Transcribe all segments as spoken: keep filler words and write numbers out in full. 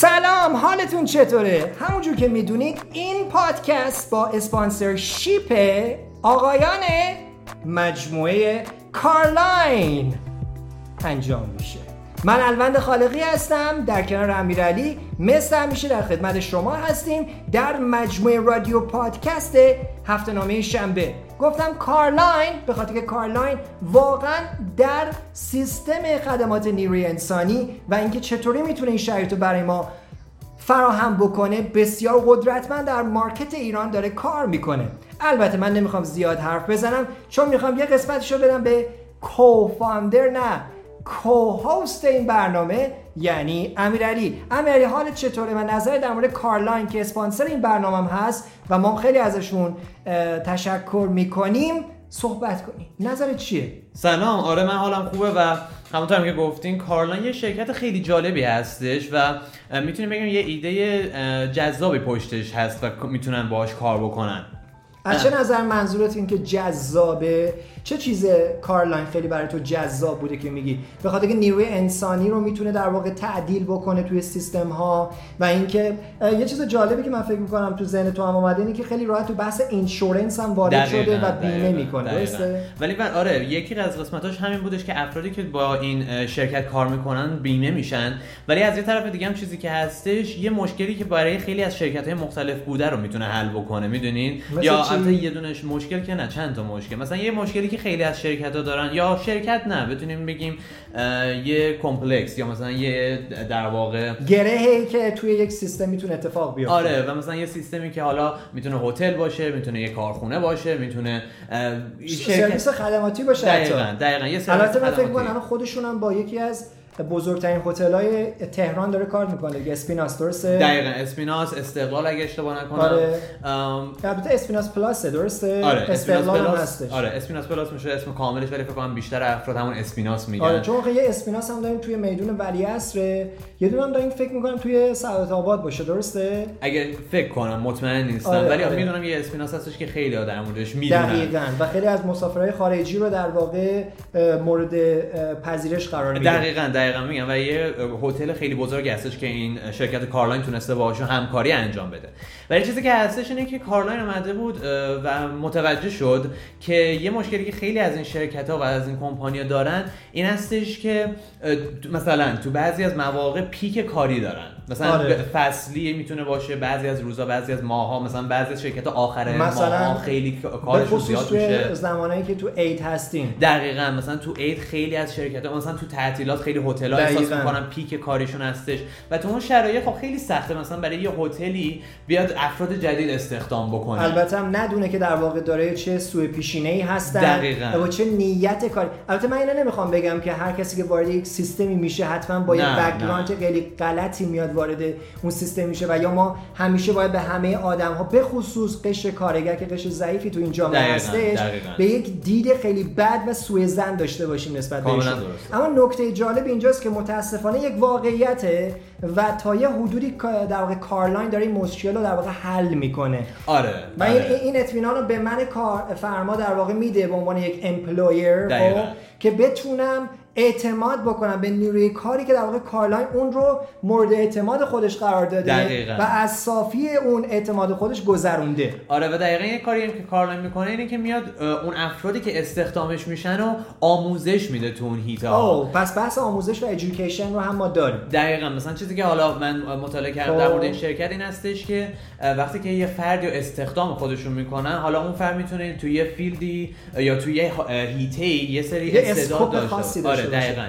سلام، حالتون چطوره؟ همونجور که میدونید این پادکست با اسپانسرشیپ آقایان مجموعه کارلاین انجام میشه. من الوند خالقی هستم، در کنار امیرعلی مس همیشه در خدمت شما هستیم در مجموعه رادیو پادکست هفته نامه شنبه. گفتم کارلاین به خاطر که کارلاین واقعا در سیستم خدمات نیروی انسانی و اینکه چطوری میتونه این شرایط رو برای ما فراهم بکنه بسیار قدرتمند در مارکت ایران داره کار میکنه. البته من نمیخوام زیاد حرف بزنم چون میخوام یه قسمتشو بدم به کوفاندر، نه کوهاست این برنامه، یعنی امیرعلی. امیرعلی حالت چطوره؟ من نظر در مورد کارلاین که اسپانسر این برنامه‌ام هست و ما خیلی ازشون تشکر میکنیم صحبت کنیم. نظرت چیه؟ سلام، آره من حالم خوبه و همونطور که گفتین کارلاین یه شرکت خیلی جالبی هستش و میتونیم بگیم یه ایده جذابی پشتش هست و میتونن باهاش کار بکنن. از چه نظر منظورت این که جذابه؟ چه چیز کارلاین خیلی برای تو جذاب بوده که میگی به خاطر که نیروی انسانی رو میتونه در واقع تعدیل بکنه توی سیستم ها؟ و اینکه یه چیز جالبی که من فکر میکنم تو ذهن تو هم اومده اینه که خیلی راحت تو بحث اینشورنس هم وارد شده و بیمه میکنه، درسته؟ ولی من آره یکی از قسمتاش همین بودش که افرادی که با این شرکت کار میکنن بیمه میشن، ولی از یه طرف دیگه هم چیزی که هستش یه مشکلی که برای خیلی از شرکت‌های مختلف بوده رو میتونه حل بکنه، میدونین؟ یا البته یه دونش مشکل که نه، چند تا مشکل. مثلا یه مشکلی که خیلی از شرکت‌ها دارن، یا شرکت نه بتونیم بگیم یه کمپلکس، یا مثلا یه در واقع گرهی که توی یک سیستم میتونه اتفاق بیفته. آره، و مثلا یه سیستمی که حالا میتونه هتل باشه، میتونه یه کارخونه باشه، میتونه شرکت... سرویس خدماتی باشه. دقیقاً دقیقاً یه سرویس. البته من فکر می‌کنم خودشون هم با یکی از بزرگترین هتل‌های تهران داره کار میکنه، اسپیناس، درسته؟ دقیقاً اسپیناس، استقلال اگه اشتباه نکنم. آره. ام... البته اسپیناس پلاس، درسته؟ آره. استقلال هم هستش. آره، اسپیناس پلاس میشه اسم کاملش، ولی فکر کنم بیشتر افراد همون اسپیناس میگن. آره، چون که یه اسپیناس هم داریم توی میدون ولیعصر، یه دونه هم داریم فکر میکنم توی سعادت آباد باشه، درسته؟ اگه فکر کنم، مطمئن نیستم، آره، ولی آره. میدونم یه اسپیناس هستش که خیلی آدم در موردش میدونن. دقیقاً، و خیلی از مسافرهای خارجی رو در واقع مورد پذیرش قرار میده. دقیقاً دقیقاً میگم، و یه هتل خیلی بزرگ هستش که این شرکت کارلاین تونسته باهاشون همکاری انجام بده. ولی چیزی که هستش اینه که کارلاین اومده بود و متوجه شد که یه مشکلی که خیلی از این شرکت‌ها و از این کمپانی‌ها دارن این هستش که مثلا تو بعضی از مواقع پیک کاری دارن، مثلا آره. فصلی میتونه باشه، بعضی از روزا، بعضی از ماها، مثلا بعضی از شرکت‌ها آخر ماها خیلی کارشون زیاد میشه، زمانی که تو عید هستیم. دقیقاً مثلا تو عید خیلی از شرکت‌ها، مثلا تو تعطیلات خیلی هتل‌ها احساس می‌کنن پیک کارشون هستش و تو اون شرایط خب خیلی سخته مثلا برای یه هتلی بیاد افراد جدید استخدام بکنه. البته هم ندونه که در واقع داره چه سوء پیشینه‌ای هستن. دقیقاً. و چه نیت کاری. البته من اینو نمی‌خوام بگم که هر کسی که وارد یک سیستمی میشه حتما با یه بک‌گراند خیلی غلطی میاد وارد اون سیستم میشه و یا ما همیشه باید به همه آدم‌ها، به خصوص قشر کارگر که قشر ضعیفی تو این جامعه هستش، به یک دید خیلی بد و سوءظن داشته باشیم نسبت بهش. اما نکته جالب اینجاست که متاسفانه یک واقعیته و تا یه حدودی در واقع کارلاین داره این مشکل رو در واقع حل میکنه. آره. و این آره. این اطمینان رو به من کارفرما در واقع میده به عنوان یک امپلویر که بتونم اعتماد بکنم به نیروی کاری که در واقع کارلاین اون رو مورد اعتماد خودش قرار داده. دقیقا. و از صافی اون اعتماد خودش گذرونده. آره، و دقیقاً یه کاری هم که کارلاین میکنه اینه که میاد اون افرادی که استخدامش میشن رو آموزش میده تو اون هیتا. اوه، پس بحث آموزش و ادویکیشن رو هم ما داریم. دقیقاً. مثلا چیزی که حالا من مطالعه کردم در مورد این شرکت این هستش که وقتی که یه فردی رو استخدام خودشون میکنن، حالا اون فرد میتونه تو یه فیلدی یا تو یه هیته‌ای یه سری استعداد داشته باشه. دقیقاً.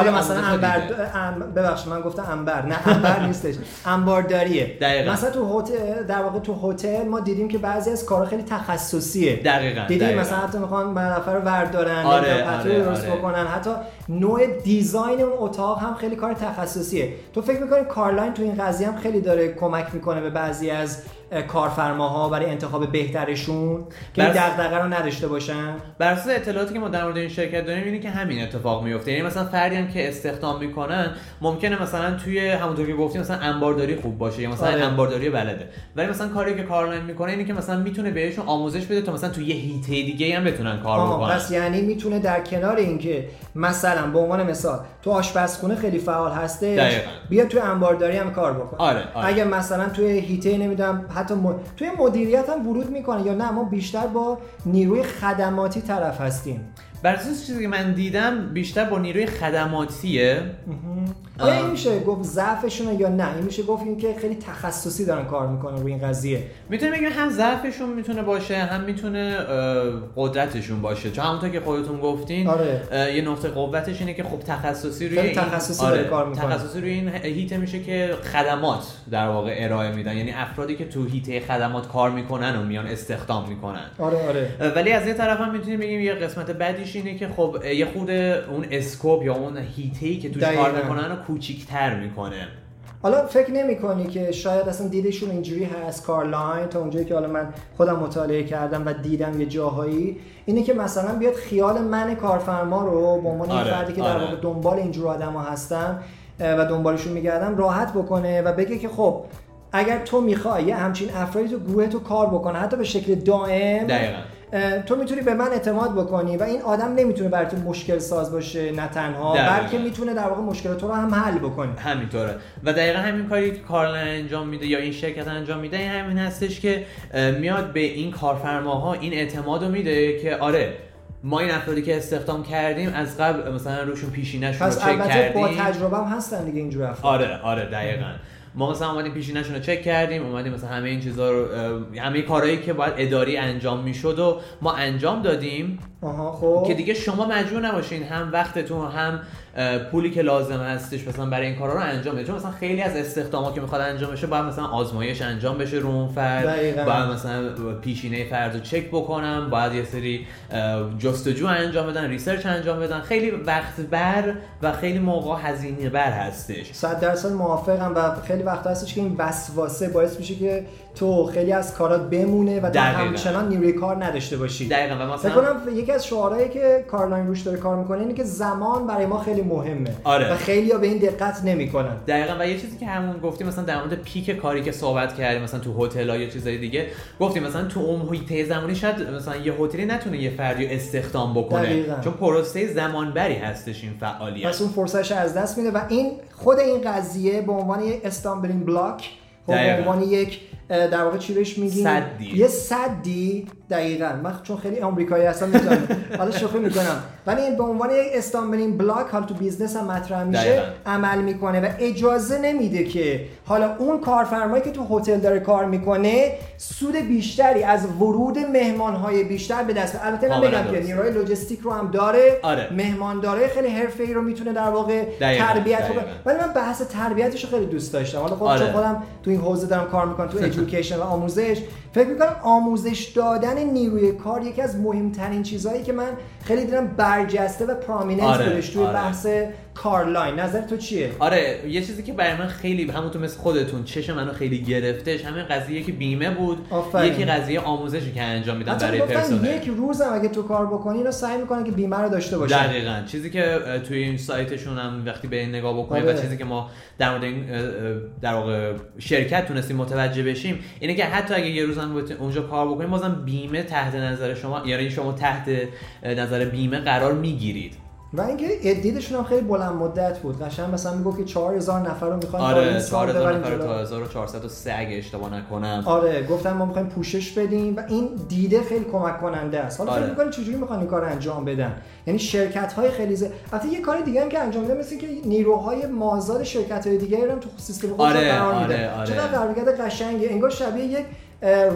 حالا مثلا انبر ام... ببخشید من گفتم انبر، نه انبر نیستش، انبارداریه. دقیقاً. مثلا تو هتل، در واقع تو هتل ما دیدیم که بعضی از کارا خیلی تخصصیه. دقیقاً. دیدیم دقیقاً. مثلا حتی میخوان نفر رو وردارن، آره، یا پتو آره، درست آره. بکنن. حتی نوع دیزاین اون اتاق هم خیلی کار تخصصیه. تو فکر می‌کنی کارلاین تو این قضیه هم خیلی داره کمک میکنه به بعضی از کارفرماها برای انتخاب بهترشون که برس... دغدغه رو نداشته باشن. بر اساس اطلاعاتی که ما در مورد این شرکت داریم اینه که همین اتفاق میفته. یعنی مثلا فردی هم که استخدام میکنن ممکنه مثلا توی همونطور که گفتیم مثلا انبارداری خوب باشه یا مثلا آره. انبارداری بلده، ولی مثلا کاری که کارلاین میکنه اینه که مثلا میتونه بهشون آموزش بده تا مثلا توی یه هیته دیگه هم بتونن کار بکنن. پس یعنی میتونه در کنار اینکه مثلا به عنوان مثال تو آشپزخونه خیلی فعال هسته بیا تو انبارداری هم کار بکن. آره. آره. اگه مثلا توی هیته نمیدونم حتی م... توی مدیریت هم ورود میکنه یا نه، ما بیشتر با نیروی خدماتی طرف هستیم. بر اساس چیزی که من دیدم بیشتر با نیروی خدماتیه. آیا این میشه گفت ضعفشونه یا نه؟ این میشه گفت این که خیلی تخصصی دارن کار میکنن روی این قضیه. میتونه بگم هم ضعفشون میتونه باشه، هم میتونه قدرتشون باشه. چون همونطور که خودتون گفتین آره. یه نقطه قوتش اینه که خب تخصصی روی این تخصصی آره. کار میکنن. تخصصی روی این هیته میشه که خدمات در واقع ارائه میدن. یعنی افرادی که تو هیته خدمات کار میکنن و میان استخدام میکنن. آره آره. ولی از یه طرف هم میتونیم بگیم یه قسمت بعدیش اینه که خب یه خود اون اسکوپ یا اون هیته‌ای که توش کار میکنن رو کوچیک‌تر میکنه. حالا فکر نمی‌کنی که شاید اصلا دیدشون اینجوری هست کارلاین، تا اونجایی که حالا من خودم مطالعه کردم و دیدم یه جاهایی اینه که مثلا بیاد خیال من کارفرما رو به عنوان آره، فردی که آره. در واقع دنبال اینجور آدما هستم و دنبالشون می‌گردم راحت بکنه و بگه که خب اگر تو می‌خوای همچین افرادی تو گروه تو کار بکنه حتی به شکل دائم دقیقاً تو میتونی به من اعتماد بکنی و این آدم نمیتونه برات مشکل ساز باشه، نه تنها بلکه میتونه در واقع مشکلات تو رو هم حل بکنه. همینطوره و دقیقا همین کاری که کارلاین انجام میده یا این شرکت انجام میده این همین هستش که میاد به این کارفرماها این اعتمادو میده که آره ما این افرادی که استخدام کردیم از قبل مثلا روشون پیشینه‌شون رو چک کردیم. البته با تجربه هم هستن دیگه اینجور افراد. آره آره دقیقاً ما مثلا اومدیم پیشینه‌شون رو چک کردیم، اومدیم مثلا همه این چیزا رو همه کارهایی که باید اداری انجام میشد و ما انجام دادیم. آها خب که دیگه شما مجبور نباشین هم وقتتون هم پولی که لازم هستش مثلا برای این کارا رو انجام بدید. چون مثلا خیلی از استخداما که میخواد انجام بشه باید مثلا آزمایش انجام بشه رو اون فرد، باید مثلا پیشینه فرد رو چک بکنم، باید یه سری جستجو انجام بدن، ریسرچ انجام بدن، خیلی وقت بر و خیلی موقع هزینه بر هستش. صد درصد موافقم و خیلی وقت هستش که این وسواسه باعث میشه که تو خیلی از کارات بمونه و تو همچنان نیروی کار نداشته باشی. دقیقاً. و مثلا میگم یکی از شعارهایی که کارلاین روش داره کار میکنه اینه که زمان برای ما خیلی مهمه. آره. و خیلی‌ها به این دقت نمی‌کنن. دقیقاً. و یه چیزی که همون گفتیم مثلا در مورد پیک کاری که صحبت کردیم مثلا تو هتل‌ها یا چیزای دیگه گفتیم مثلا تو اون هیته زمانی شاید مثلا یه هتلی نتونه یه فردی رو استخدام بکنه. دقیقاً. چون پروسه زمانبری هستش این فعالیت. پس اون فرصتش از دست میده و این خود این قضیه به عنوان یه استامبلینگ بلاک به عنوان یک در واقع چی بهش میگیم یه صدی. دقیقاً. من چون خیلی آمریکایی هستم میذارم حالا شوخی میکنم ولی این به عنوان یک استامبلینگ بلاک حالا تو بیزنس هم مطرح میشه. دقیقاً. عمل میکنه و اجازه نمیده که حالا اون کارفرمایی که تو هتل داره کار میکنه سود بیشتری از ورود مهمانهای بیشتر به دست بیاره. البته من بگم که نیروی لوجستیک رو هم داره. آره. مهمانداری خیلی حرفه‌ای رو میتونه در واقع دقیقاً. تربیت بکنه. ولی من بحث تربیتش رو خیلی دوست داشتم. حالا خب آره. خودم تو این حوزه دارم کار میکنم تو ایجوکیشن و آموزش، فکر میکنم آموزش دادن نیروی کار یکی از مهمترین چیزهایی که من خیلی دیدم برجسته و پرامیننس آره، بودش توی آره. بحث کارلاین. نظر تو چیه؟ آره یه چیزی که برای من خیلی همونطور مثل خودتون چش منو خیلی گرفتش همین قضیه که بیمه بود. آفرین. یکی قضیه آموزشی که انجام میدن برای پرسنل. یک روزم اگه تو کار بکنی اینا سعی میکنن که بیمه رو داشته باشن. دقیقاً. چیزی که توی این سایتشون هم وقتی به این نگاه بکنی آره. و چیزی که ما در مورد این در واقع شرکت تونستیم متوجه بشیم اینه که حتی اگه یه روزم اونجا کار بکنیم بازم بیمه تحت نظر شما یعنی شما تحت نظر بیمه قرار میگیرید. و اینکه ادیدشون هم خیلی بلند مدت بود. قشنگ مثلا میگفت که چهار هزار نفر رو میخوایم آره تا چهار هزار نفر تا هزار و چهارصد و سه اگه اشتباه نکنم. آره گفتن ما میخوایم پوشش بدیم و این دیده خیلی کمک کننده است. حالا آره. فکر می‌کنی چجوری می‌خوان این کارو انجام بدن؟ یعنی شرکت‌های خیلی ز... البته یه کار دیگه هم که انجام میدن مثل که نیروهای مازاد شرکت‌های دیگه رو هم تو سیستم خودشون قرار میدن. چقدر درگیری قشنگه. انگار شبیه یک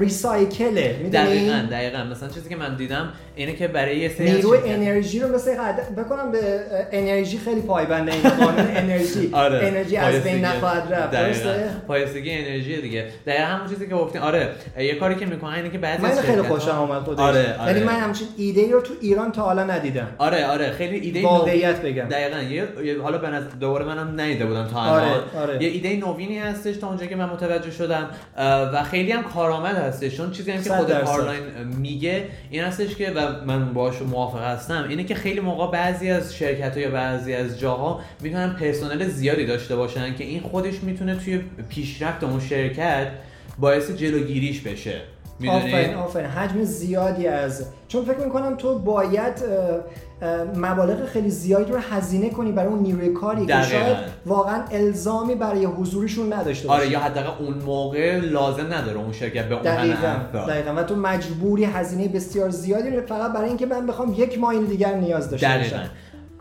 ریسایکله. دقیقاً دقیقاً مثلا چیزی که من دیدم اینه که برای یه سری نیروی انرژی رو مثلا بکنم به انرژی خیلی پایبنده این قانون انرژی آره. انرژی از بین نخواهد رفت، درسته؟ پایستگی انرژی دیگه. دقیقاً همون چیزی که گفتین. آره یه کاری که میکنن اینه که بعضی از خیلی خوشم اومد خودش. آره آره. یعنی من همچین ایده رو تو ایران تا حالا ندیدم. آره آره خیلی ایده واقعیت نو... بگم. دقیقاً یه حالا به نظر دوباره منم ندیده بودم تا الان. یه ایده نوینی هستش تا اونجایی که من متوجه شدم و خیلی هم کارآمد هستش. چون چیزی هم که خود کارلاین میگه این هستش که و من باهاش موافق هستم اینه که خیلی موقع بعضی از شرکت‌ها یا بعضی از جاها میتونن پرسنل زیادی داشته باشن که این خودش میتونه توی پیشرفت اون شرکت باعث جلوگیریش بشه. آفرین آفرین. حجم زیادی از، چون فکر میکنم تو باید مبالغ خیلی زیادی رو هزینه کنی برای اون نیروی کاری که شاید واقعا الزامی برای حضورشون نداشته باشه. آره یا حداقل اون موقع لازم نداره اون شرکت به اون حنا. دقیقاً دقیقاً. و تو مجبوری هزینه بسیار زیادی رو فقط برای اینکه من بخوام یک مایل دیگر نیاز داشته باشم.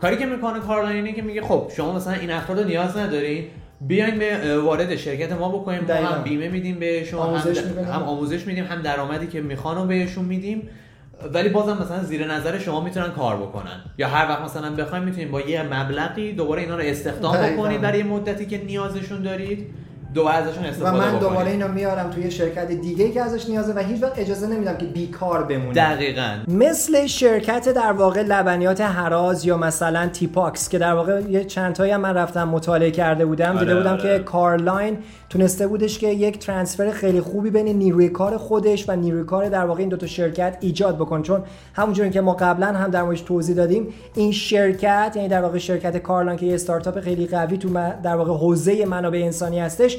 کاری که میکنه کارلاین اینه که میگه خب شما مثلا این افراد رو نیاز ندارین، بیاین به وارد شرکت ما بکنیم، ما هم بیمه میدیم بهشون، آموزش هم, هم آموزش میدیم، هم درآمدی که میخوانو بهشون میدیم، ولی بازم مثلا زیر نظر شما میتونن کار بکنن، یا هر وقت مثلا بخوایم میتونیم با یه مبلغی دوباره اینا رو استخدام بکنید برای مدتی که نیازشون دارید، دوباره ازشون استفاده بکنید و من دوباره اینا میارم توی شرکت دیگه که ازش نیازه و هیچ وقت اجازه نمیدم که بیکار بمونه. دقیقاً مثل شرکت در واقع لبنیات حراز یا مثلا تیپاکس که در واقع یه چند تایی هم من رفتم مطالعه کرده بودم، آره، دیده بودم آره. که کارلاین تونسته بودش که یک ترانسفر خیلی خوبی بین نیروی کار خودش و نیروی کار در واقع این دو تا شرکت ایجاد بکنه. چون همونجوری که ما قبلا هم در موردش توضیح دادیم، این شرکت یعنی در واقع شرکت کارلاین که یه استارتاپ خیلی قوی تو در واقع حوزه منابع انسانی هستش،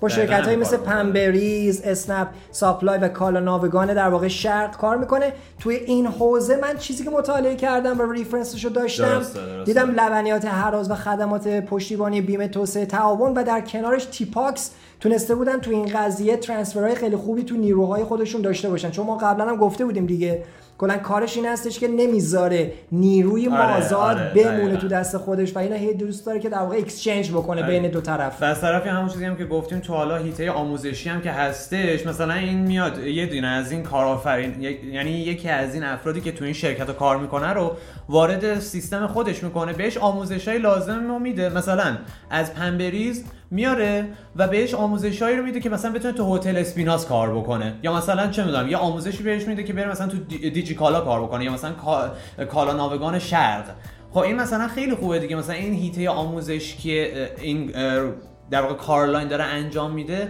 با شرکت‌های مثل پنبریز، اسنپ، سپلای و کالا ناوگان در واقع شرق کار میکنه. توی این حوزه من چیزی که مطالعه کردم و ریفرنسشو داشتم، درسته، درسته. دیدم لبنیات حراز و خدمات پشتیبانی بیمه توسعه تعاون و در کنارش تیپاکس تونسته بودن تو این قضیه ترانسفرهای خیلی خوبی تو نیروهای خودشون داشته باشن. چون ما قبلا هم گفته بودیم دیگه، کلا کارش این هستش که نمیذاره نیروی ما آزاد آره، آره، بمونه تو دست خودش و اینا هی دوست داره که در واقع اکسچنج بکنه آره. بین دو طرف. از طرفی همون چیزی هم که گفتیم تو حالا هیته آموزشی هم که هستش، مثلا این میاد یه دونه از این کارآفرین یعنی یکی از این افرادی که تو این شرکت کار میکنه رو وارد سیستم خودش میکنه، بهش آموزشای لازم رو میده، مثلا از پنبریز میاره و بهش آموزشایی رو میده که مثلا بتونه تو هتل اسپیناس کار بکنه، یا مثلا چه میدونم یه آموزشی بهش میده که بره مثلا تو دیجیکالا کار بکنه، یا مثلا کالا ناوگان شرق. خب این مثلا خیلی خوبه دیگه. مثلا این هیته آموزش که این در واقع کارلاین داره انجام میده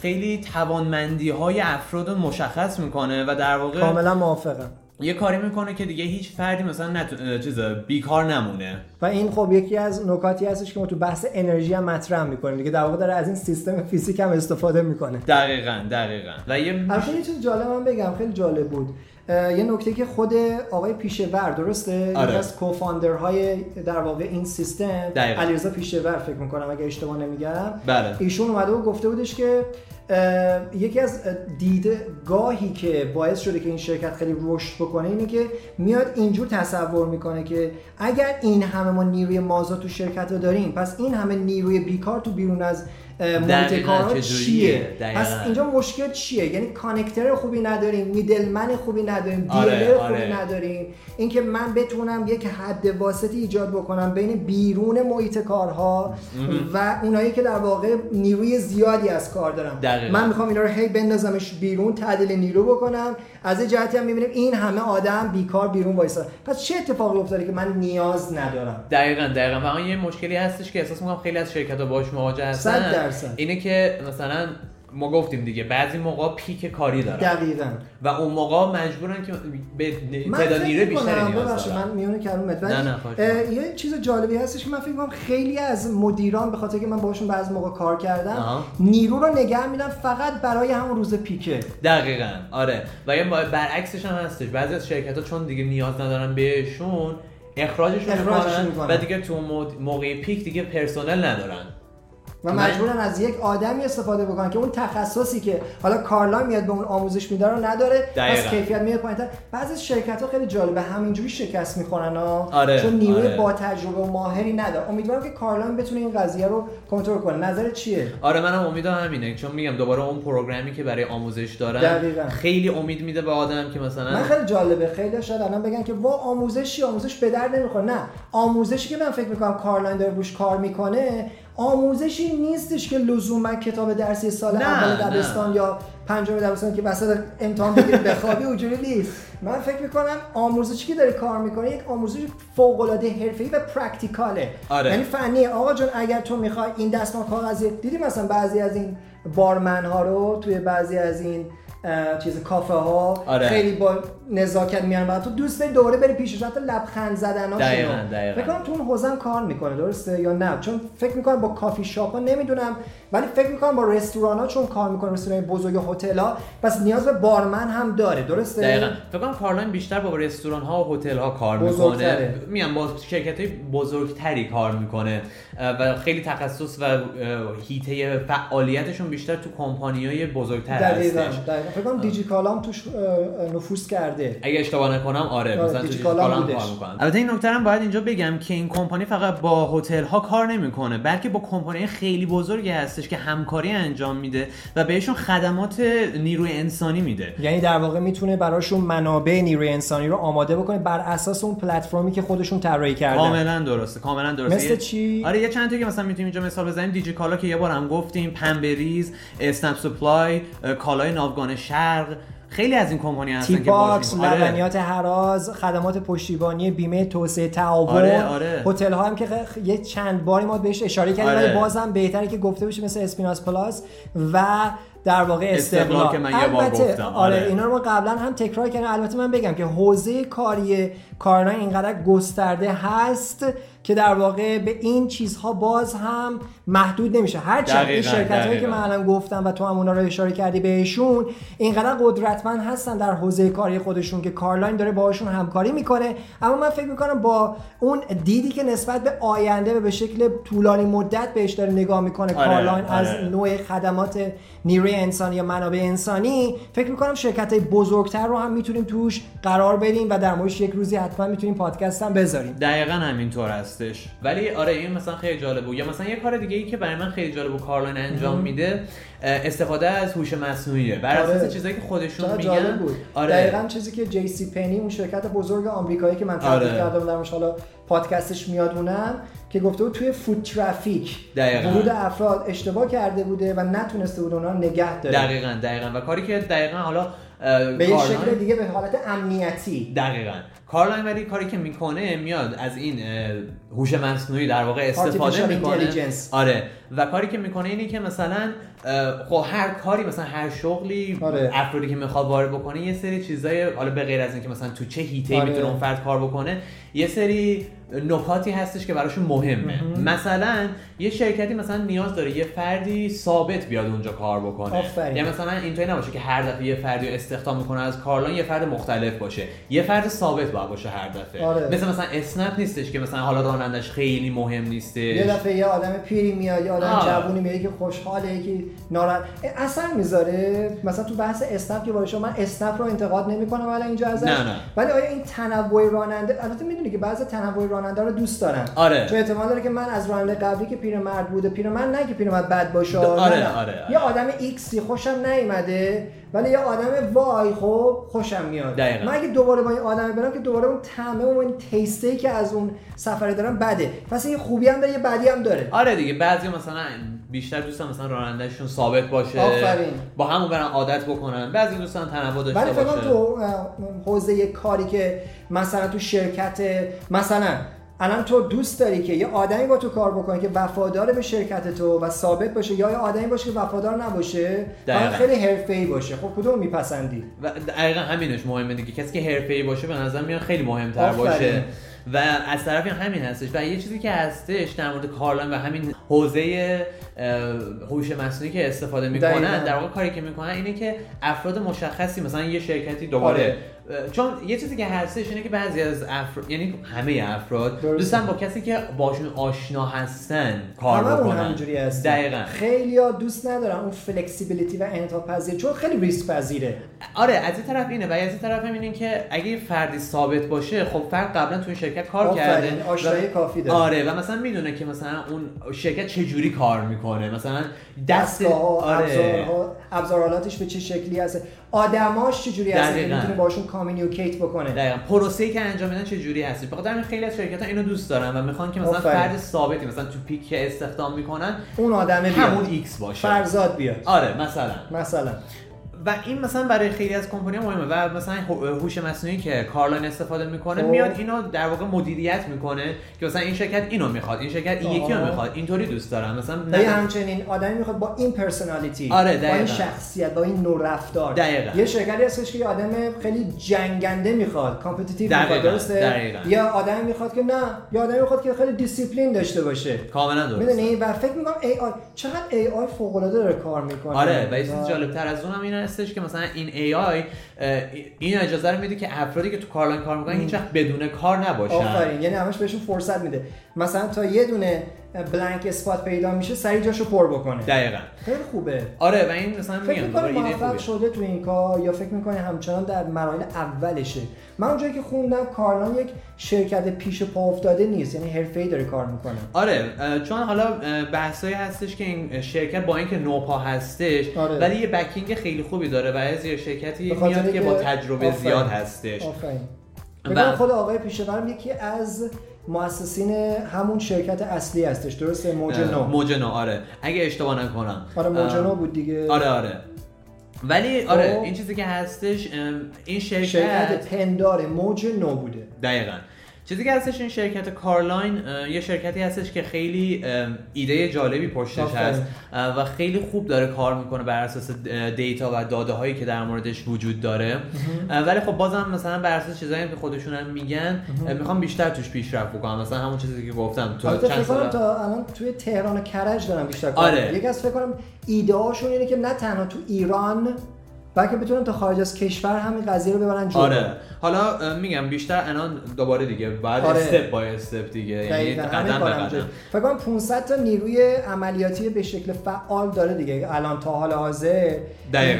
خیلی توانمندی های افراد رو مشخص میکنه و در واقع کاملا موافقم. یه کاری میکنه که دیگه هیچ فردی مثلا نت... چیزا بیکار نمونه و این خب یکی از نکاتی هستش که ما تو بحث انرژی هم مطرح میکنیم دیگه. در واقع داره از این سیستم فیزیک هم استفاده میکنه. دقیقاً دقیقاً. و یه البته چیز جالب هم بگم، خیلی جالب بود یه نکته که خود آقای پیشور، درسته، آره. یکی از کوفاندرهای در واقع این سیستم، علیرضا پیشور فکر میکنم اگه اشتباه نمیگم، بله. ایشون اومده و گفته بودش که یکی از دیدگاهی که باعث شده که این شرکت خیلی رشد بکنه اینه که میاد اینجور تصور میکنه که اگر این همه ما نیروی مازاد تو شرکت رو داریم، پس این همه نیروی بیکار تو بیرون از محیط کار چیه؟ پس اینجا مشکل چیه؟ یعنی کانکتر خوبی نداریم، میدلمن خوبی نداریم، دیلر آره، آره. خوبی نداریم. اینکه من بتونم یک حد واسطی ایجاد بکنم بین بیرون محیط کارها و اونایی که در واقع نیروی زیادی از کار دارم. من میخوام اینا رو هی بندازمش بیرون، تعدیل نیرو بکنم. از یه جهتی هم میبینیم این همه آدم بیکار بیرون وایسا، پس چه اتفاقی افتاده که من نیاز ندارم؟ دقیقاً دقیقاً. واقعا یه مشکلی هستش که احساس میکنم خیلی از شرکت‌ها باهاش مواجه هستن. اینه که مثلا ما گفتیم دیگه بعضی موقع پیک کاری دارن، دقیقاً، و اون موقع مجبورن که به تعداد نیروی بیشتری نیاز دارن. من میونه کلمت ولی یه چیز جالبی هستش که من فکر می‌کنم خیلی از مدیران به خاطر که من باشون بعضی موقع کار کردم آه. نیرو رو نگه می‌دارن فقط برای همون روز پیکه. دقیقاً آره. و برعکسش هم هستش، بعضی از شرکت‌ها چون دیگه نیاز ندارن بهشون اخراجشون می‌کنن و دیگه تو موقع پیک دیگه پرسنل ندارن و مجبورن از یک آدمی استفاده بکنن که اون تخصصی که حالا کارلاین میاد به اون آموزش میده رو نداره، پس کیفیت میاد پایین‌تر. بعضی شرکت‌ها خیلی جالبه همینجوری شکست می‌خورن ها، آره. چون نیروی آره. با تجربه و ماهری نداره. امیدوارم که کارلاین بتونه این قضیه رو کنترل کنه. نظر چیه؟ آره منم امیدوارم همینه، چون میگم دوباره اون پروگرامی که برای آموزش دارن دقیقا. خیلی امید میده به آدم که مثلا من خیلی جالبه، خیلی شاید الان بگن که وا آموزشی آموزش به درد نمی‌خوره. نه، آموزشی که من فکر می‌کنم کارلاین داره روش کار می‌کنه آموزشی نیستش که لزوما کتاب درسی سال اول دبستان یا پنجم دبستان که وسط امتحان بگیری بخوابی اونجوری نیست. من فکر میکنم آموزشی که داره کار میکنه یک آموزش فوق العاده حرفه‌ای و پرکتیکاله، آره. یعنی فنیه. آقا جون اگر تو میخوای این دستمال کاغذی، دیدی مثلا بعضی از این بارمن‌ها رو توی بعضی از این چیز کافه ها آره. خیلی با نزاکت میان و تو دوست دوره بری پیشش، حتی لبخند زدن ها شده. فکر کنم تو اون حوزه هم کار میکنه، درسته یا نه؟ چون فکر میکنم با کافی شاپ ها نمیدونم، ولی فکر میکنم با رستوران ها چون کار میکنه، رستوران بزرگ هتل ها، پس نیاز به بارمن هم داره، درسته؟ دقیقاً. فکر کنم کارلاین بیشتر با رستوران ها و هتل ها کار میکنه، میگم با شرکت های بزرگتری کار میکنه و خیلی تخصص و هیته فعالیتشون بیشتر تو کمپانی های بزرگتر هستش. فکر کنم دیجیکالا هم توش نفوذ کرده اگه اشتباه نکنم. آره مثلا دیجیکالا هم کار می‌کنه. البته این نکته رو باید اینجا بگم که این کمپانی فقط با هتل‌ها کار نمی‌کنه، بلکه با کمپانی خیلی بزرگی هستش که همکاری انجام میده و بهشون خدمات نیروی انسانی میده. یعنی در واقع میتونه براشون منابع نیروی انسانی رو آماده بکنه بر اساس اون پلتفرمی که خودشون طراحی کردن. کاملا درسته، کاملا درسته. مثل چی؟ آره یه چند تا که مثلا میتونیم اینجا مثال بزنیم. دیجیکالا که یه بار هم گفتیم، پنبریز، اسنپ سپلای، کالای ناوگان شرق، خیلی از این کمپانی هستن که تیپاکس، لبنیات حراز، خدمات پشتیبانی، بیمه، توسعه، تعاون، آره، آره. هتل ها هم که خ... یه چند باری ما بهش اشاره کردیم، ولی آره. بازم بهتره که گفته بشه مثل اسپیناس پلاس و در واقع استقلال که من یه بار گفتم. آره اینا رو ما قبلا هم تکرار کردیم. البته من بگم که حوزه کاری کارلاین اینقدر گسترده هست که در واقع به این چیزها باز هم محدود نمیشه. هرچند این شرکتایی که من الان گفتم و تو هم اونا رو اشاره کردی بهشون اینقدر قدرتمند هستن در حوزه کاری خودشون که کارلاین داره باهاشون همکاری میکنه، اما من فکر میکنم با اون دیدی که نسبت به آینده به شکل طولانی مدت بهش داره نگاه میکنه آره، کارلاین آره. از نوع خدمات نیروی انسانی یا منابع انسانی، فکر میکنم شرکتای بزرگتر رو هم میتونیم توش قرار بدیم و در موردش یک روزی حتما میتونیم پادکست هم بذاریم. دقیقاً همینطور است. ولی آره این مثلا خیلی جالب بود. یا مثلا یه کار دیگه ای که برای من خیلی جالب بود کارلاین انجام میده استفاده از هوش مصنوعیه بر اساس آره. چیزایی که خودشون میگن. آره دقیقاً چیزی که جی سی پنی، اون شرکت بزرگ آمریکایی که من تعریف آره. کردم در مشالا پادکستش میادونم، که گفته بود توی فود ترافیک ورود افراد اشتباه کرده بوده و نتونسته بود اونها نگه داره. دقیقاً دقیقاً و کاری که دقیقاً حالا به یه شکل دیگه به حالت امنیتی دقیقاً کارلاین ولی کاری که میکنه میاد از این هوش مصنوعی در واقع استفاده میکنه. آره و کاری که میکنه اینه که مثلا خب هر کاری مثلا هر شغلی آره. افرادی که میخواد وارد بکنه یه سری چیزای حالا به غیر از اینکه مثلا تو چه هیته‌ای آره. میتونه اون فرد کار بکنه، یه سری نکاتی هستش که براشون مهمه. مهم. مثلا یه شرکتی مثلا نیاز داره یه فردی ثابت بیاد اونجا کار بکنه. آفرین. یا مثلا اینطوری نباشه که هر دفعه یه فردی رو استخدام میکنه از کارلاین، یه فرد مختلف باشه، یه فرد ثابت باید باشه هر دفعه. آره. مثلا مثلا اسنپ نیستش که مثلا حالا رانندش خیلی مهم نیستش، یه دفعه یه آدم پیری میاد، یه آدم جوونی میاد که خوشحاله، یکی ناراحت، اثر میذاره. مثلا تو بحث اسنپ که باشه من اسنپ رو انتقاد نمیکنم ولی اینجا ازش، ولی آیا این تنوع راننده، البته میدونی که بعضی تنوع راننده رو دوست دارن. آره. چون احتمال داره که من از راننده قبلی که پیرمرد بوده، پیرمرد نه که پیرمرد بد باشه، آره، آره، آره. یه آدم ایکسی خوشم نیومده ولی یه آدم وای خب خوشم میاد. دقیقا. من اگه دوباره با این آدم برم که دوباره اون طعمه و اون تیستی که از اون سفر دارم بده، پس این خوبی هم داره یه بدی هم داره. آره دیگه بعضی مثلا بیشتر دوستان مثلا رانندهشون ثابت باشه. آفرین. با همون برن عادت بکنن. بعضی دوستان تنوع داشته باشه. ولی فقط تو حوزه کاری که مثلا تو شرکت، مثلا الان تو دوست داری که یه آدمی با تو کار بکنه که وفادار به شرکت تو و ثابت باشه، یا یه آدمی باشه که وفادار نباشه و خیلی حرفه‌ای باشه، خب کدوم میپسندی؟ و دقیقاً همینش مهمه دیگه. کسی که حرفه‌ای باشه به نظر میاد خیلی مهم‌تر باشه. و از طرفی همین هستش. و یه چیزی که هستش در مورد کارلاین و همین حوزه هوش مصنوعی که استفاده میکنن، در واقع کاری که میکنن اینه که افراد مشخصی مثلا یه شرکتی دوباره چون یه چیزی که هستش اینه که بعضی از افراد، یعنی همه افراد دوستن با کسی که باشون آشنا هستن کار بکنن. همونجوری هست. دقیقاً. خیلی‌ها دوست ندارن اون فلکسیبیلیتی و انعطاف‌پذیری، چون خیلی ریسک پذیره. آره، از این طرف اینه و از این طرف هم اینه که اگه فردی ثابت باشه، خب فرد قبلا توی شرکت کار کرده، آشنایی کافی داره. آره و مثلا میدونه که مثلا اون شرکت چه جوری کار میکنه، مثلا دست ابزارها، ابزارالاتش به چه شکلی هست، آدماش چه جوری هستن، میتونه باشون کامیونیکیت بکنه. دقیقاً. پروسه‌ای که انجام میدن چه جوری هست. بخاطر همین خیلی از شرکت‌ها اینو دوست دارن و میخوان که مثلا فرد ثابتی مثلا تو پیک که استخدام میکنن اون آدمه بیاد، همون ایکس باشه، فرزاد بیاد. آره مثلا مثلا و این مثلا برای خیلی از کمپانی‌ها مهمه و مثلا هوش مصنوعی که کارلاین استفاده میکنه او. میاد اینو در واقع مدیریت میکنه که مثلا این شرکت اینو میخواد، این شرکت این یکی رو میخواد، اینطوری دوست دارم مثلا نه همچنین آدمی میخواد با این پرسونالیتی. آره با این شخصیت، با این نوع رفتار. دقیقاً. یه شرکتی هستش که آدم خیلی جنگنده میخواد، کامپتیتیو میخواد، درسته؟ یا آدمی میخواد که نه، یا آدمی میخواد که خیلی دیسیپلین داشته باشه. کاملا درست. میدونی و فکر میکنم ای آی چقدر ای آی فوق العاده داره کار میکنه. آره و چیز جالبتر از اونم اینه که مثلا این ای آی این اجازه رو میده که افرادی که تو کارلاین کار میکنن هیچ وقت بدون کار نباشن. آفرین، یعنی همش بهشون فرصت میده، مثلا تا یه دونه بلانک اسپات پیدا میشه سریع جاشو پر بکنه. دقیقاً. خیلی خوبه. آره و این مثلا میگم دوباره ایده خوبه. موفق شده تو این کار یا فکر میکنی همچنان در مراحل اولشه؟ من اونجایی که خوندم کارلاین یک شرکت پیش پا افتاده نیست، یعنی حرفه‌ای داره کار میکنه. آره چون حالا بحثایی هستش که این شرکت با اینکه نوپا هستش ولی آره. یه بکینگ خیلی خوبی داره و از یه شرکتی میاد که با تجربه آفاین. زیاد هستش. آفرین. من خود آقای پیشورم یکی از مؤسسین همون شرکت اصلی هستش، درسته؟ موجنو. موجنو آره اگه اشتباه نکنم. آره موجنو بود دیگه. آره آره ولی آره این چیزی که هستش این شرکت شرکت پندار موجنو بوده. دقیقاً. چیزی که هستش این شرکت کارلاین یه شرکتی هستش که خیلی ایده جالبی پشتش هست و خیلی خوب داره کار میکنه بر اساس دیتا و داده هایی که در موردش وجود داره ولی خب بازم مثلا بر اساس چیزایی که خودشون هم میگن میخوام بیشتر توش پیشرفت بکنم، مثلا همون چیزی که گفتم تو چند سال تا الان توی تهران و کرج دارم بیشتر کار میکنم. آره. یکی از فکر کنم ایده هاشون اینه که نه تنها تو ایران بلکه بتونن تا خارج از کشور همین قضیه رو ببرن جلو. آره حالا میگم بیشتر الان دوباره دیگه بعد آره. استپ بای استپ دیگه، یعنی قدم به قدم. فکر کنم پانصد تا نیروی عملیاتی به شکل فعال داره دیگه الان تا حال حاضر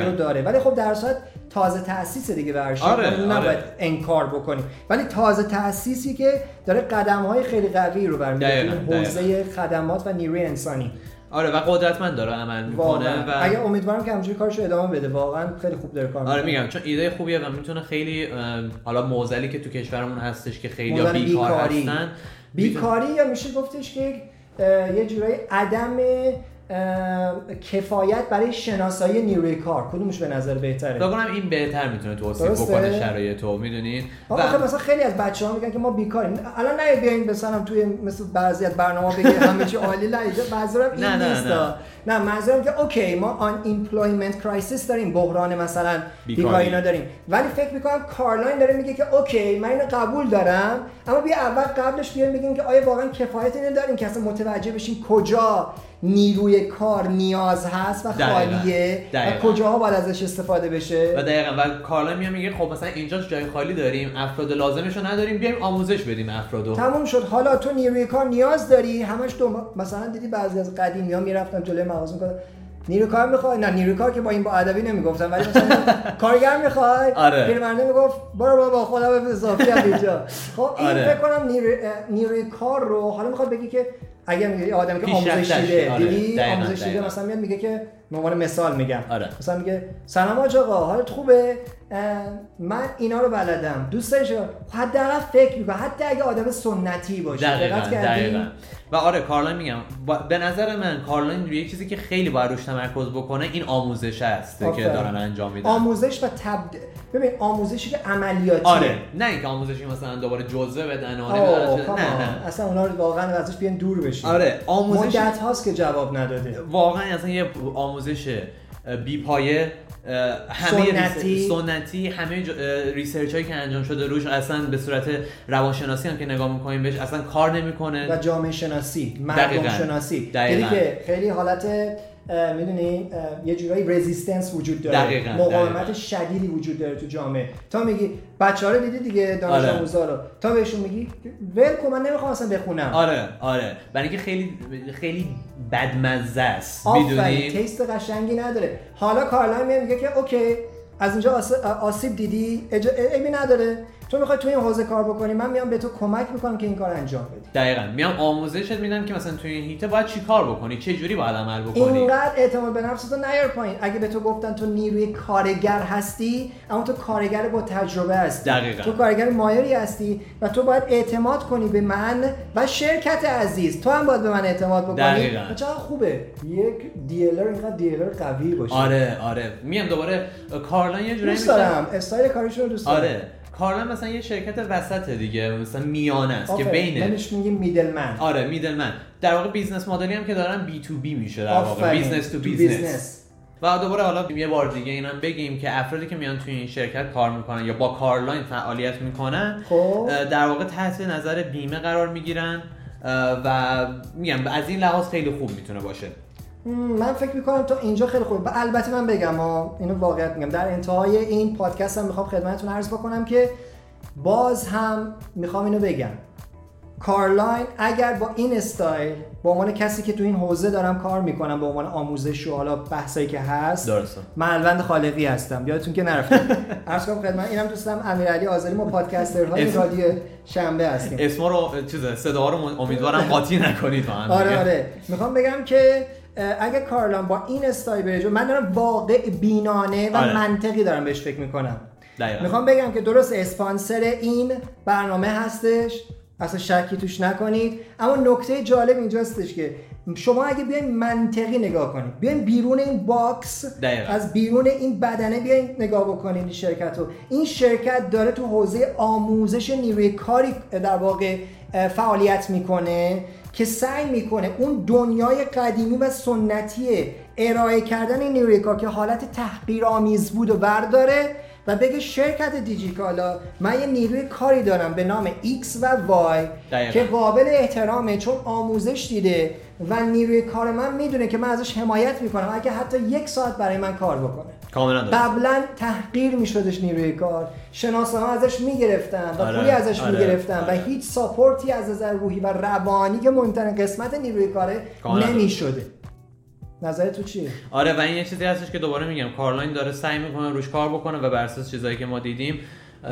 رو داره ولی خب در صورت تازه تأسیس دیگه برش آره. آره. نباید انکار بکنیم ولی تازه تأسیسی که داره قدم‌های خیلی قوی رو برمی‌داره در حوزه خدمات و نیروی انسانی. آره و قدرتمند داره عمل میکنه و اگه امیدوارم که همینجوری کارشو ادامه بده، واقعا خیلی خوب داره کار میکنه. آره میگم چون ایده خوبیه و میتونه خیلی حالا موزلی که تو کشورمون هستش که خیلی بیکار بیکاری. هستن بیکاری یا میشه گفتش که یه جورایی عدم کفایت برای شناسایی نیروی کار، کدومش به نظر بهتره؟ فکر کنم این بهتر میتونه توصیف بکنه شرایطو، میدونین؟ آخه مثلا خیلی از بچه‌ها میگن که ما بیکاریم. الان نه بیاین مثلا توی مثل بعضی از برنامه‌ها بگید همه چی عالی لایزه، منظورم این نه، نیست. نه, نه. نه منظورم که اوکی ما آن ایمپلویمنت کرایسیس داریم، بحران مثلا بیکاری نا داریم ولی فکر می‌کنم کارلاین داره میگه که اوکی من اینو قبول دارم اما بیا اول قبلش بیایم بگیم که آیا واقعا کفایت اینو داریم که اصلا متوجه بشیم کجا نیروی کار نیاز هست و خالیه دقیقا. و کجاها باید ازش استفاده بشه و دقیقاً و کارلاین میاد میگه خب مثلا اینجا جای خالی داریم، افراد لازمشو نداریم، بیایم آموزش بدیم افرادو. تموم شد. حالا تو نیروی کار نیاز داری همش دو مثلا دیدی بعضی از قدیمی‌ها میرفتن جلوی مغازه میگفتن نیروی کار میخوای؟ نه نیروی کار که با این با ادبی نمیگفتن ولی مثلا کارگر میخوای؟ پیرمرده میگفت برو با با خدا به اضافی اینجا. خب این فکر کنم نیروی نیروی کار رو حالا میخواد بگی که اگه میگه آدمی که آموزش دیده دیدی آموزش دیده مثلا میاد میگه که به عنوان مثال میگم آره. مثلا میگه سلام آج آقا حالت خوبه؟ من اینا رو بلدم دوست داری شو حداقل فکر میگه حتی اگه آدم سنتی باشه دقت کردی و آره کارلاین میگم به نظر من کارلاین روی چیزی که خیلی باید روش تمرکز بکنه این آموزش است که دارن انجام میدن. آموزش و تبدیل ببین آموزشی که عملیاتیه آره نه اینکه آموزشی مثلا دوباره جزوه بدن آره نه نه اصلا اونا رو واقعا ازش بیان دور بشین. آره آموزش مدت هاست که جواب نداده واقعا اصلا یه آموزش بی پایه همه سنتی. سنتی همه ریسرچ هایی که انجام شده روش اصلا به صورت روانشناسی هم که نگاه میکنیم بهش اصلا کار نمیکنه و جامعه شناسی مردم دقیقاً. شناسی یعنی که خیلی حالت میدونی یه جورایی رزिस्टنس وجود داره، مقاومت شدیدی وجود داره تو جامعه. تا میگی بچه‌ها رو دیدی دیگه دانش آموزا رو، تا بهشون میگی ولکم من نمیخوام اصلا بخونم. آره آره، برای اینکه خیلی خیلی بدمزه است، میدونی تست قشنگی نداره. حالا کارلاین میگه که اوکی از اینجا آس... آسیب دیدی اج... ایبی نداره، تو میخوای تو این حوزه کار بکنی، من میام به تو کمک میکنم که این کار انجام بدی. دقیقاً میام آموزشت میدم که مثلا تو این هیته باید چی کار بکنی، چه جوری باید عمل بکنی. اینقدر اعتماد به نفس تو نیار پایین. اگه به تو گفتن تو نیروی کارگر هستی، اما تو کارگر با تجربه هستی. دقیقاً. تو کارگر ماهری هستی و تو باید اعتماد کنی به من و شرکت عزیز. تو هم باید به من اعتماد بکنی. دقیقاً. چقدر خوبه یک دیلر اینقدر دیلر قوی باشه. آره آره. میام دوباره کارلاین یه جوری میذارم استایل کارش رو دوست دارم. آره. کارلاین مثلا یه شرکت وسطه دیگه، مثلا میانه است که بینه، منش میگیم میدلمن. آره میدلمن، در واقع بیزنس مدلی هم که دارن بی تو بی میشه، در واقع بیزنس تو بیزنس. و دوباره حالا یه بار دیگه اینم بگیم که افرادی که میان توی این شرکت کار میکنن یا با کارلاین فعالیت میکنن در واقع تحت نظر بیمه قرار میگیرن و میگم از این لحاظ خیلی خوب میتونه باشه. من فکر میکنم تا اینجا خیلی خوبه. البته من بگم ها، اینو واقعیت میگم، در انتهای این پادکست هم میخوام خدمتتون عرض بکنم که باز هم میخوام اینو بگم، کارلاین اگر با این استایل به عنوان کسی که تو این حوزه دارم کار میکنم به عنوان آموزش و حالا بحثایی که هست، درسته. من الوند خالقی هستم، یادتون که نرفتم. عرض کنم خدمت اینم دوستم امیرعلی آذری، ما پادکسترهای رادیو شنبه هستیم. اسم رو چیزه، صدا رو امیدوارم قاطی نکنید. آره آره، میخوام بگم که اگه کارلاین با این استایل، من دارم واقع بینانه و آره. منطقی دارم بهش فکر میکنم. دقیقا. میخوام بگم که درست اسپانسر این برنامه هستش، اصلا شکی توش نکنید، اما نکته جالب اینجاستش که شما اگه بیاین منطقی نگاه کنید، بیاین بیرون این باکس، دقیقا. از بیرون این بدنه بیاین نگاه بکنید این شرکت رو. این شرکت داره تو حوزه آموزش نیروی کاری در واقع فعالیت میکنه که سعی میکنه اون دنیای قدیمی و سنتی ارائه کردن این نیروی کار که حالت تحقیرآمیز بود و برداره و بگه شرکت دیجیکالا من یه نیروی کاری دارم به نام X و Y دایما. که قابل احترامه چون آموزش دیده و نیروی کار من میدونه که من ازش حمایت میکنم اگه حتی یک ساعت برای من کار بکنه. کاملا درست. قبلا تحقیر میشدش نیروی کار، شناسنامه ازش میگرفتن و آره. پولی ازش آره. میگرفتن آره. و هیچ ساپورتی از نظر روحی و روانی که مهمترین قسمت نیروی کاره نمیشده. نظر تو چیه؟ آره و این یه چیزی هستش که دوباره میگم کارلاین داره سعی میکنه روش کار بکنه و بر اساس چیزایی که ما دیدیم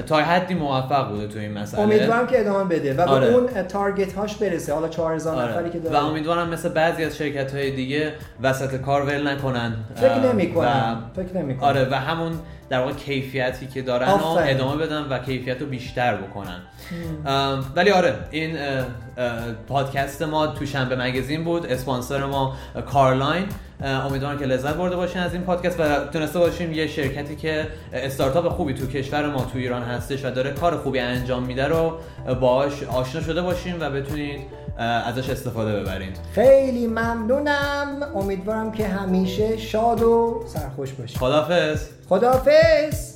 تا حدی موفق بوده تو این مسئله. امیدوارم که ادامه بده و آره. به اون تارگت هاش برسه، حالا چهار هزار آره. نفری که داره. و امیدوارم مثل بعضی از شرکت های دیگه وسط کار ول نکنن، فکر نمیکنن و... فکر نمیکنن آره و همون در واقع کیفیتی که دارن رو ادامه بدن و کیفیت رو بیشتر بکنن. ولی آره این اه اه پادکست ما تو شنبه مگزین بود، اسپانسر ما کارلاین. امیدوارم که لذت برده باشین از این پادکست و تونسته باشیم یه شرکتی که استارتاپ خوبی تو کشور ما تو ایران هستش و داره کار خوبی انجام میده رو باهاش آشنا شده باشین و بتونید ازش استفاده ببرید. خیلی ممنونم، امیدوارم که همیشه شاد و سرخوش باشید. خداحافظ. خداحافظ.